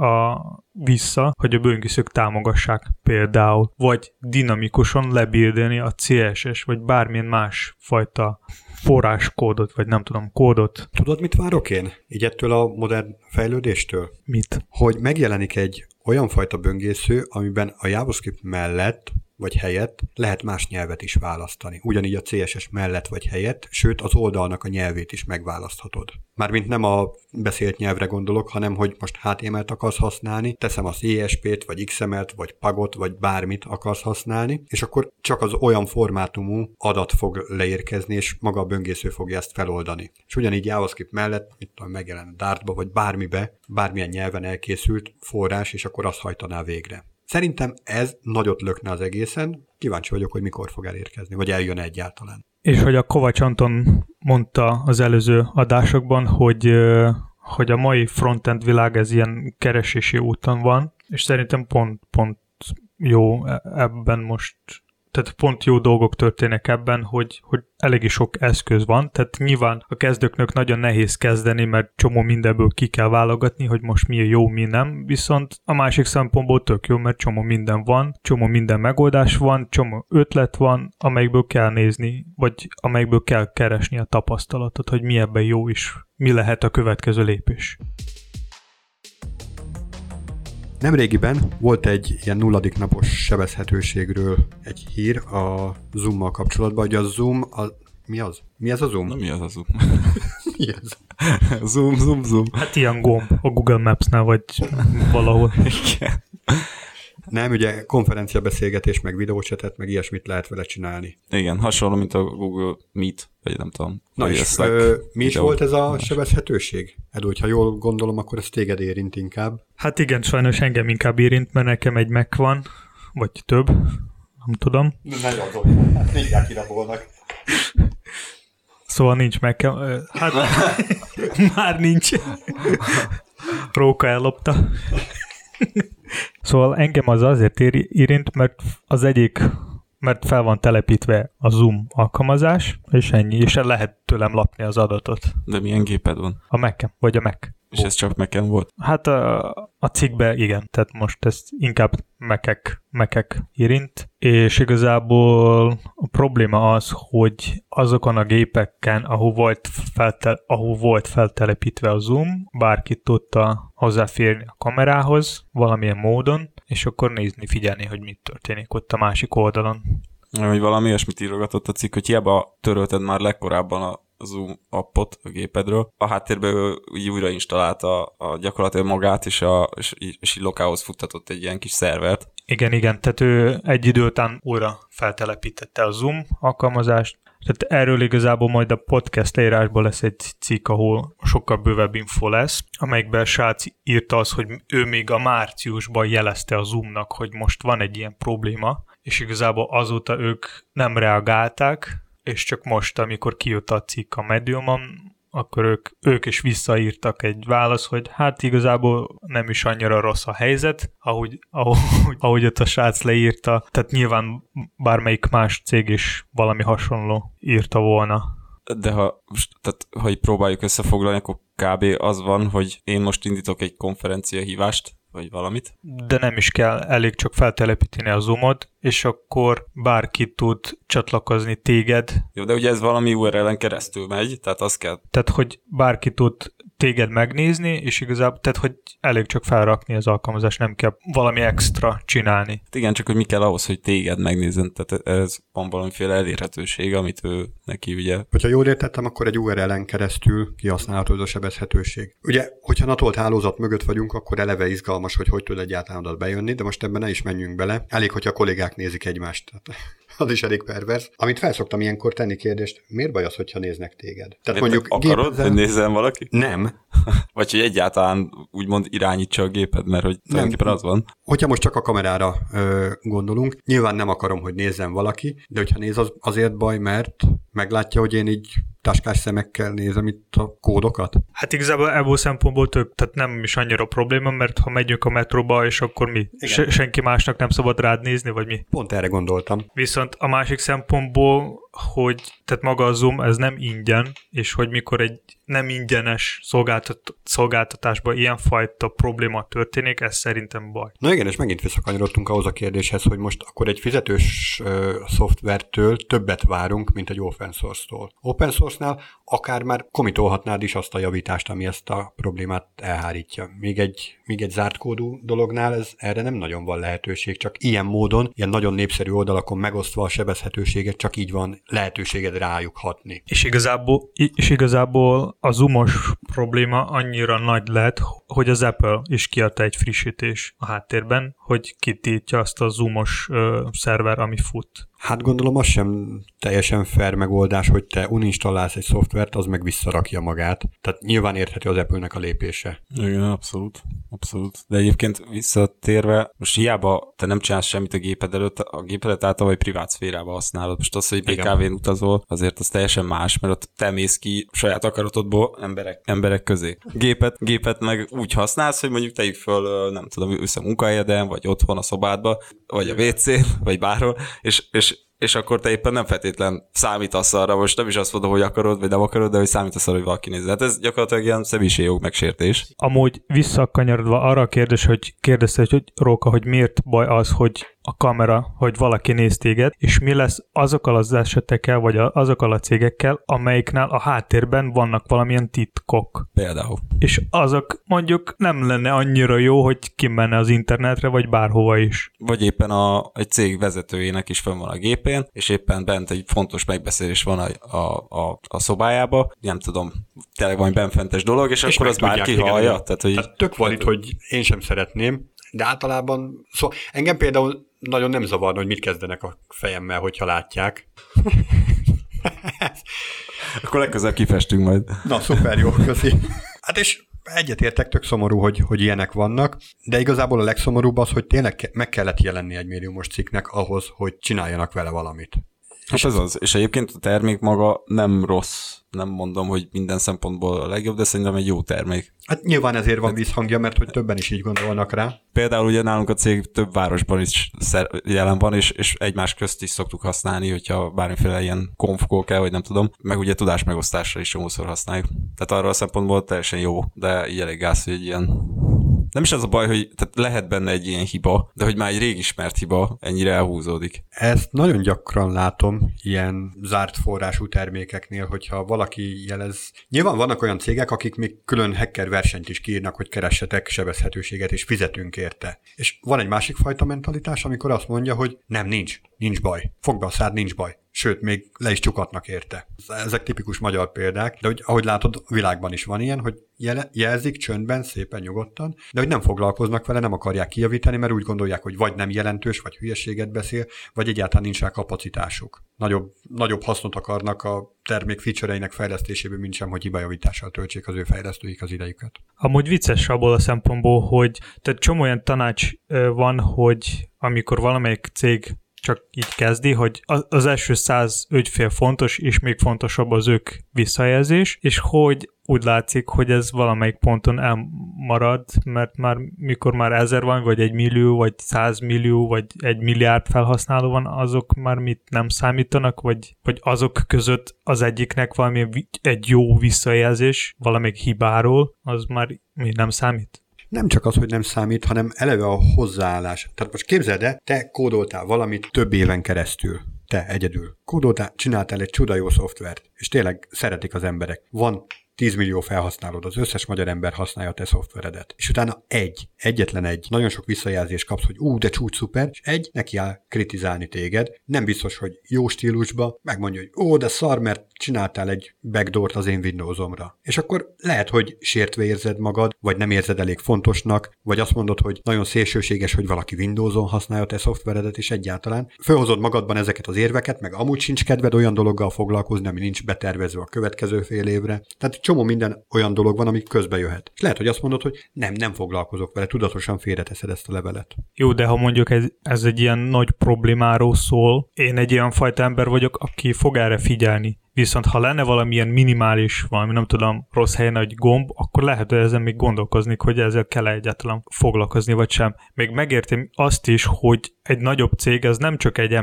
vissza, hogy a böngészők támogassák például, vagy dinamikusan lebírdelni a CSS, vagy bármilyen más fajta forráskódot, vagy nem tudom, kódot. Tudod, mit várok én? Így ettől a modern fejlődéstől? Mit? Hogy megjelenik egy olyan fajta böngésző, amiben a JavaScript mellett vagy helyett lehet más nyelvet is választani. Ugyanígy a CSS mellett vagy helyett, sőt az oldalnak a nyelvét is megválaszthatod. Mármint nem a beszélt nyelvre gondolok, hanem hogy most HTML-t akarsz használni, teszem az ESP-t, vagy XML-t, vagy PAG-ot, vagy bármit akarsz használni, és akkor csak az olyan formátumú adat fog leérkezni, és maga a böngésző fogja ezt feloldani. És ugyanígy JavaScript mellett, mit tudom, megjelen a Dartba, vagy bármibe, bármilyen nyelven elkészült forrás, és akkor azt hajtaná végre. Szerintem ez nagyot lökne az egészen, kíváncsi vagyok, hogy mikor fog elérkezni, vagy eljön egyáltalán. És hogy a Kovács Anton mondta az előző adásokban, hogy a mai frontend világ ez ilyen keresési úton van, és szerintem pont jó ebben most, tehát pont jó dolgok történnek ebben, hogy elég sok eszköz van, tehát nyilván a kezdőknek nagyon nehéz kezdeni, mert csomó mindenből ki kell válogatni, hogy most mi jó, mi nem, viszont a másik szempontból tök jó, mert csomó minden van, csomó minden megoldás van, csomó ötlet van, amelyikből kell nézni, vagy amelyikből kell keresni a tapasztalatot, hogy mi ebben jó is, mi lehet a következő lépés. Nemrégiben volt egy ilyen nulladik napos sebezhetőségről egy hír a Zoom-mal kapcsolatban, hogy a Zoom, mi az? Mi ez a Zoom? Na, mi az a Zoom? Mi ez? Zoom. Hát ilyen gomb a Google Maps-nál, vagy valahol. Igen. Nem, ugye konferenciabeszélgetés, meg videócsetet, meg ilyesmit lehet vele csinálni. Igen, hasonló, mint a Google Meet, vagy nem tudom. Na és mi is volt ez a sebezhetőség? Edúgy, ha jól gondolom, akkor ez téged érint inkább. Hát igen, sajnos engem inkább érint, mert nekem egy Mac van, vagy több, nem tudom. Nagyon dolog, hát mindjárt kirabolnak. Szóval nincs Mac, hát már nincs. Róka ellopta. Szóval engem az azért érint, mert fel van telepítve a Zoom alkalmazás, és ennyi, és lehet tőlem lapni az adatot. De milyen géped van? A Mac-en, vagy a Mac. És ez csak Mac-en volt? Hát a cikkben igen, tehát most ez inkább Mac-ek érint, és igazából a probléma az, hogy azokon a gépeken, ahol volt feltelepítve a Zoom, bárki tudta hozzáférni a kamerához valamilyen módon, és akkor figyelni, hogy mit történik ott a másik oldalon. Hogy valami olyasmit írogatott a cikk, hogy hiába törölted már legkorábban a Zoom appot a gépedről. A háttérben úgy újrainstalálta a gyakorlatilag magát, és így lokához futtatott egy ilyen kis szervert. Igen, tehát ő egy idő után újra feltelepítette a Zoom alkalmazást. Tehát erről igazából majd a podcast leírásban lesz egy cikk, ahol sokkal bővebb info lesz, amelyikben srác írta az, hogy ő még a márciusban jelezte a Zoomnak, hogy most van egy ilyen probléma, és igazából azóta ők nem reagálták, és csak most, amikor kijött a cikk a mediumon, akkor ők is visszaírtak egy válasz, hogy hát igazából nem is annyira rossz a helyzet, ahogy ott a srác leírta. Tehát nyilván bármelyik más cég is valami hasonló írta volna. De ha így próbáljuk összefoglalni, akkor kb. Az van, hogy én most indítok egy konferencia hívást, vagy valamit. De nem is kell, elég csak feltelepíteni a Zoomot, és akkor bárki tud csatlakozni téged. Jó, de ugye ez valami URL-en keresztül megy, tehát az kell. Tehát, hogy bárki tud téged megnézni, és igazából, tehát, hogy elég csak felrakni az alkalmazást, nem kell valami extra csinálni. Hát igen, csak hogy mi kell ahhoz, hogy téged megnézzen, tehát ez van valamiféle elérhetőség, amit ő neki ugye. Hogyha jól értettem, akkor egy URL-en keresztül kihasználható ez a sebezhetőség. Ugye, hogyha natolt hálózat mögött vagyunk, akkor eleve izgalmas, hogy tud egyáltalán oda bejönni, de most ebben ne is menjünk bele. Elég, hogyha a kollégák nézik egymást. Az is elég pervers. Amit felszoktam ilyenkor tenni kérdést, miért baj az, hogyha néznek téged? Tehát mondjuk akarod, hogy nézzen valaki? Nem. Vagy hogy egyáltalán úgymond irányítsa a géped, mert hogy tulajdonképpen az van. Hogyha most csak a kamerára gondolunk, nyilván nem akarom, hogy nézzen valaki, de hogyha néz, az azért baj, mert meglátja, hogy én így táskás szemekkel nézem itt a kódokat. Hát igazából ebből szempontból tehát nem is annyira probléma, mert ha megyünk a metróba, és akkor mi? Senki másnak nem szabad rád nézni, vagy mi? Pont erre gondoltam. Viszont a másik szempontból, hogy tehát maga a Zoom ez nem ingyen, és hogy mikor egy nem ingyenes szolgáltatásban ilyenfajta probléma történik, ez szerintem baj. Na igen, és megint visszakanyarodtunk ahhoz a kérdéshez, hogy most akkor egy fizetős szoftvertől többet várunk, mint egy open source-tól. Open source-nál akár már commitolhatnád is azt a javítást, ami ezt a problémát elhárítja. Még egy zárt kódú dolognál ez erre nem nagyon van lehetőség, csak ilyen módon, ilyen nagyon népszerű oldalakon megosztva a sebezhetőséget, csak így van lehetőséged rájuk hatni. És igazából a Zoom-os probléma annyira nagy lett, hogy az Apple is kiadta egy frissítés a háttérben, hogy kitiltja azt a Zoom-os szerver, ami fut. Hát gondolom az sem teljesen fair megoldás, hogy te uninstallálsz egy szoftvert, az meg visszarakja magát. Tehát nyilván érthető az Apple-nek a lépése. Igen, abszolút. De egyébként visszatérve, most hiába te nem csinálsz semmit a géped előtt, a gépedet által vagy privát szférába használod. Most az, hogy BKV-n utazol, azért az teljesen más, mert ott te mész ki saját akaratodból emberek közé. Gépet meg úgy használsz, hogy mondjuk tegyük föl, nem tudom, ősz a munkahelyeden, vagy otthon a szobádba, vagy a WC-n, vagy bárhol, és akkor te éppen nem feltétlen számítasz arra, most nem is azt mondom, hogy akarod, vagy nem akarod, de hogy számítasz arra, hogy valaki nézze. Hát ez gyakorlatilag ilyen személyiségjog megsértés. Amúgy visszakanyarodva arra a kérdés, hogy kérdezted, hogy Róka, hogy miért baj az, hogy a kamera, hogy valaki néz téged, és mi lesz azokkal az esetekkel, vagy azokkal a cégekkel, amelyiknál a háttérben vannak valamilyen titkok. Például. És azok mondjuk nem lenne annyira jó, hogy kimenne az internetre, vagy bárhova is. Vagy éppen egy cég vezetőjének is fönn van a gépén, és éppen bent egy fontos megbeszélés van a szobájába, nem tudom, tényleg van egy benfentes dolog, és akkor az már kihallja. Igen. Tehát tök van itt, hogy én sem szeretném, de általában, szóval engem például nagyon nem zavarna, hogy mit kezdenek a fejemmel, hogyha látják. Akkor legközelebb kifestünk majd. Na, szuper, jó, köszi. Hát és egyetértek, tök szomorú, hogy ilyenek vannak, de igazából a legszomorúbb az, hogy tényleg meg kellett jelenni egy médiumos cikknek ahhoz, hogy csináljanak vele valamit. És ez az. És egyébként a termék maga nem rossz. Nem mondom, hogy minden szempontból a legjobb, de szerintem egy jó termék. Hát nyilván ezért van visszhangja, mert hogy többen is így gondolnak rá. Például ugye nálunk a cég több városban is jelen van, és egymás közt is szoktuk használni, hogyha bármiféle ilyen konfkó kell, vagy nem tudom, meg ugye tudásmegosztásra is csomószor használjuk. Tehát arra a szempontból teljesen jó, de így elég gáz, hogy egy ilyen... Nem is az a baj, hogy tehát lehet benne egy ilyen hiba, de hogy már egy rég ismert hiba ennyire elhúzódik. Ezt nagyon gyakran látom ilyen zárt forrású termékeknél, hogyha valaki jelez. Nyilván vannak olyan cégek, akik még külön hacker versenyt is kiírnak, hogy keressetek sebezhetőséget, és fizetünk érte. És van egy másik fajta mentalitás, amikor azt mondja, hogy nem, nincs baj. Fogd be a szád, nincs baj. Sőt, még le is csukatnak érte. Ezek tipikus magyar példák, de hogy, ahogy látod, a világban is van ilyen, hogy jelzik csöndben, szépen, nyugodtan, de hogy nem foglalkoznak vele, nem akarják kijavítani, mert úgy gondolják, hogy vagy nem jelentős, vagy hülyeséget beszél, vagy egyáltalán nincs rá kapacitásuk. Nagyobb hasznot akarnak a termék feature-einek fejlesztéséből, mint sem, hogy hibajavítással töltsék az ő fejlesztőik az idejüket. Amúgy vicces abból a szempontból, hogy tehát csomó olyan tanács van, hogy amikor valamelyik cég csak így kezdi, hogy az első 100 ügyfél fontos, és még fontosabb az ők visszajelzés, és hogy úgy látszik, hogy ez valamelyik ponton elmarad, mert már mikor már 1000 van, vagy 1 millió, vagy 100 millió, vagy 1 milliárd felhasználó van, azok már mit nem számítanak, vagy azok között az egyiknek valami egy jó visszajelzés valamelyik hibáról, az már mi nem számít. Nem csak az, hogy nem számít, hanem eleve a hozzáállás. Tehát most képzeld el, te kódoltál valamit több éven keresztül. Te egyedül. Kódoltál, csináltál egy csuda jó szoftvert, és tényleg szeretik az emberek. Van 10 millió felhasználód, az összes magyar ember használja a te szoftveredet. És utána egyetlen egy, nagyon sok visszajelzést kapsz, hogy de csúcs szuper, és neki áll kritizálni téged, nem biztos, hogy jó stílusba, megmondja, hogy de szar, mert csináltál egy backdoort az én Windowsomra. És akkor lehet, hogy sértve érzed magad, vagy nem érzed elég fontosnak, vagy azt mondod, hogy nagyon szélsőséges, hogy valaki Windowson használja a te szoftveredet, és egyáltalán fölhozod magadban ezeket az érveket, meg amúgy sincs kedved olyan dologgal foglalkozni, ami nincs betervezve a következő fél évre. Tehát csomó minden olyan dolog van, ami közbe jöhet. És lehet, hogy azt mondod, hogy nem foglalkozok vele, tudatosan félreteszed ezt a levelet. Jó, de ha mondjuk ez egy ilyen nagy problémáról szól, én egy ilyen fajta ember vagyok, aki fog erre figyelni. Viszont ha lenne valamilyen minimális, valami nem tudom, rossz helyen egy gomb, akkor lehet, hogy ezen még gondolkoznék, hogy ezzel kell egyáltalán foglalkozni, vagy sem. Még megértem azt is, hogy egy nagyobb cég, ez nem csak egy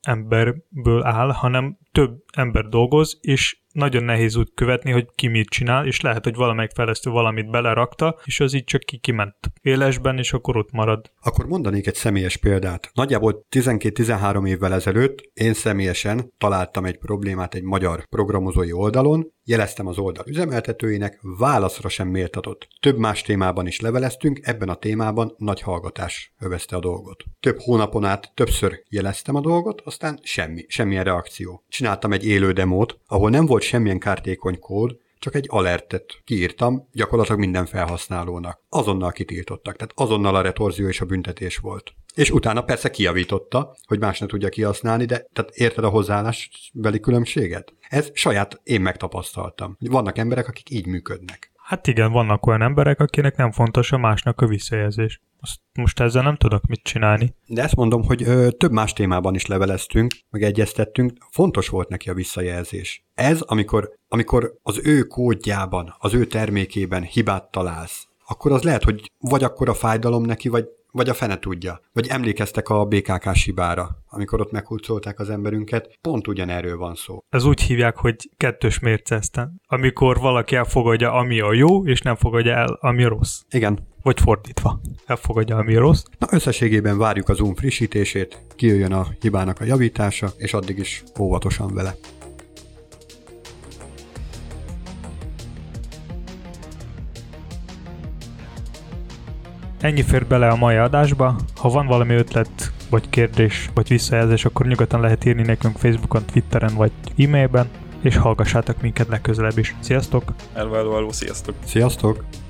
emberből áll, hanem több ember dolgoz, és nagyon nehéz úgy követni, hogy ki mit csinál, és lehet, hogy valamelyik fejlesztő valamit belerakta, és az így csak kiment élesben, és akkor ott marad. Akkor mondanék egy személyes példát. Nagyjából 12-13 évvel ezelőtt én személyesen találtam egy problémát egy magyar programozói oldalon, jeleztem az oldal üzemeltetőinek, válaszra sem méltatott. Több más témában is leveleztünk, ebben a témában nagy hallgatás övezte a dolgot. Több hónapon át többször jeleztem a dolgot, aztán semmilyen reakció. Csináltam egy élő demót, ahol nem volt semmilyen kártékony kód, csak egy alertet kiírtam gyakorlatilag minden felhasználónak. Azonnal kitiltottak, tehát azonnal a retorzió és a büntetés volt. És utána persze kijavította, hogy más ne tudja kihasználni, de tehát érted a hozzáállásbeli különbséget? Ez saját én megtapasztaltam. Vannak emberek, akik így működnek. Hát igen, vannak olyan emberek, akinek nem fontos a másnak a visszajelzés. Most ezzel nem tudok mit csinálni. De ezt mondom, hogy több más témában is leveleztünk, meg egyeztettünk, fontos volt neki a visszajelzés. Ez, amikor az ő kódjában, az ő termékében hibát találsz, akkor az lehet, hogy vagy akkor a fájdalom neki, vagy a fene tudja. Vagy emlékeztek a BKK-s hibára, amikor ott meghurcolták az emberünket, pont ugyanerről van szó. Ez úgy hívják, hogy kettős mércezten. Amikor valaki elfogadja, ami a jó, és nem fogadja el, ami rossz. Igen. Vagy fordítva. Elfogadja, ami rossz. Na, összességében várjuk a Zoom frissítését, kijöjjön a hibának a javítása, és addig is óvatosan vele. Ennyi fér bele a mai adásba. Ha van valami ötlet, vagy kérdés, vagy visszajelzés, akkor nyugodtan lehet írni nekünk Facebookon, Twitteren, vagy e-mailben, és hallgassátok minket legközelebb is. Sziasztok! Hello, sziasztok! Sziasztok!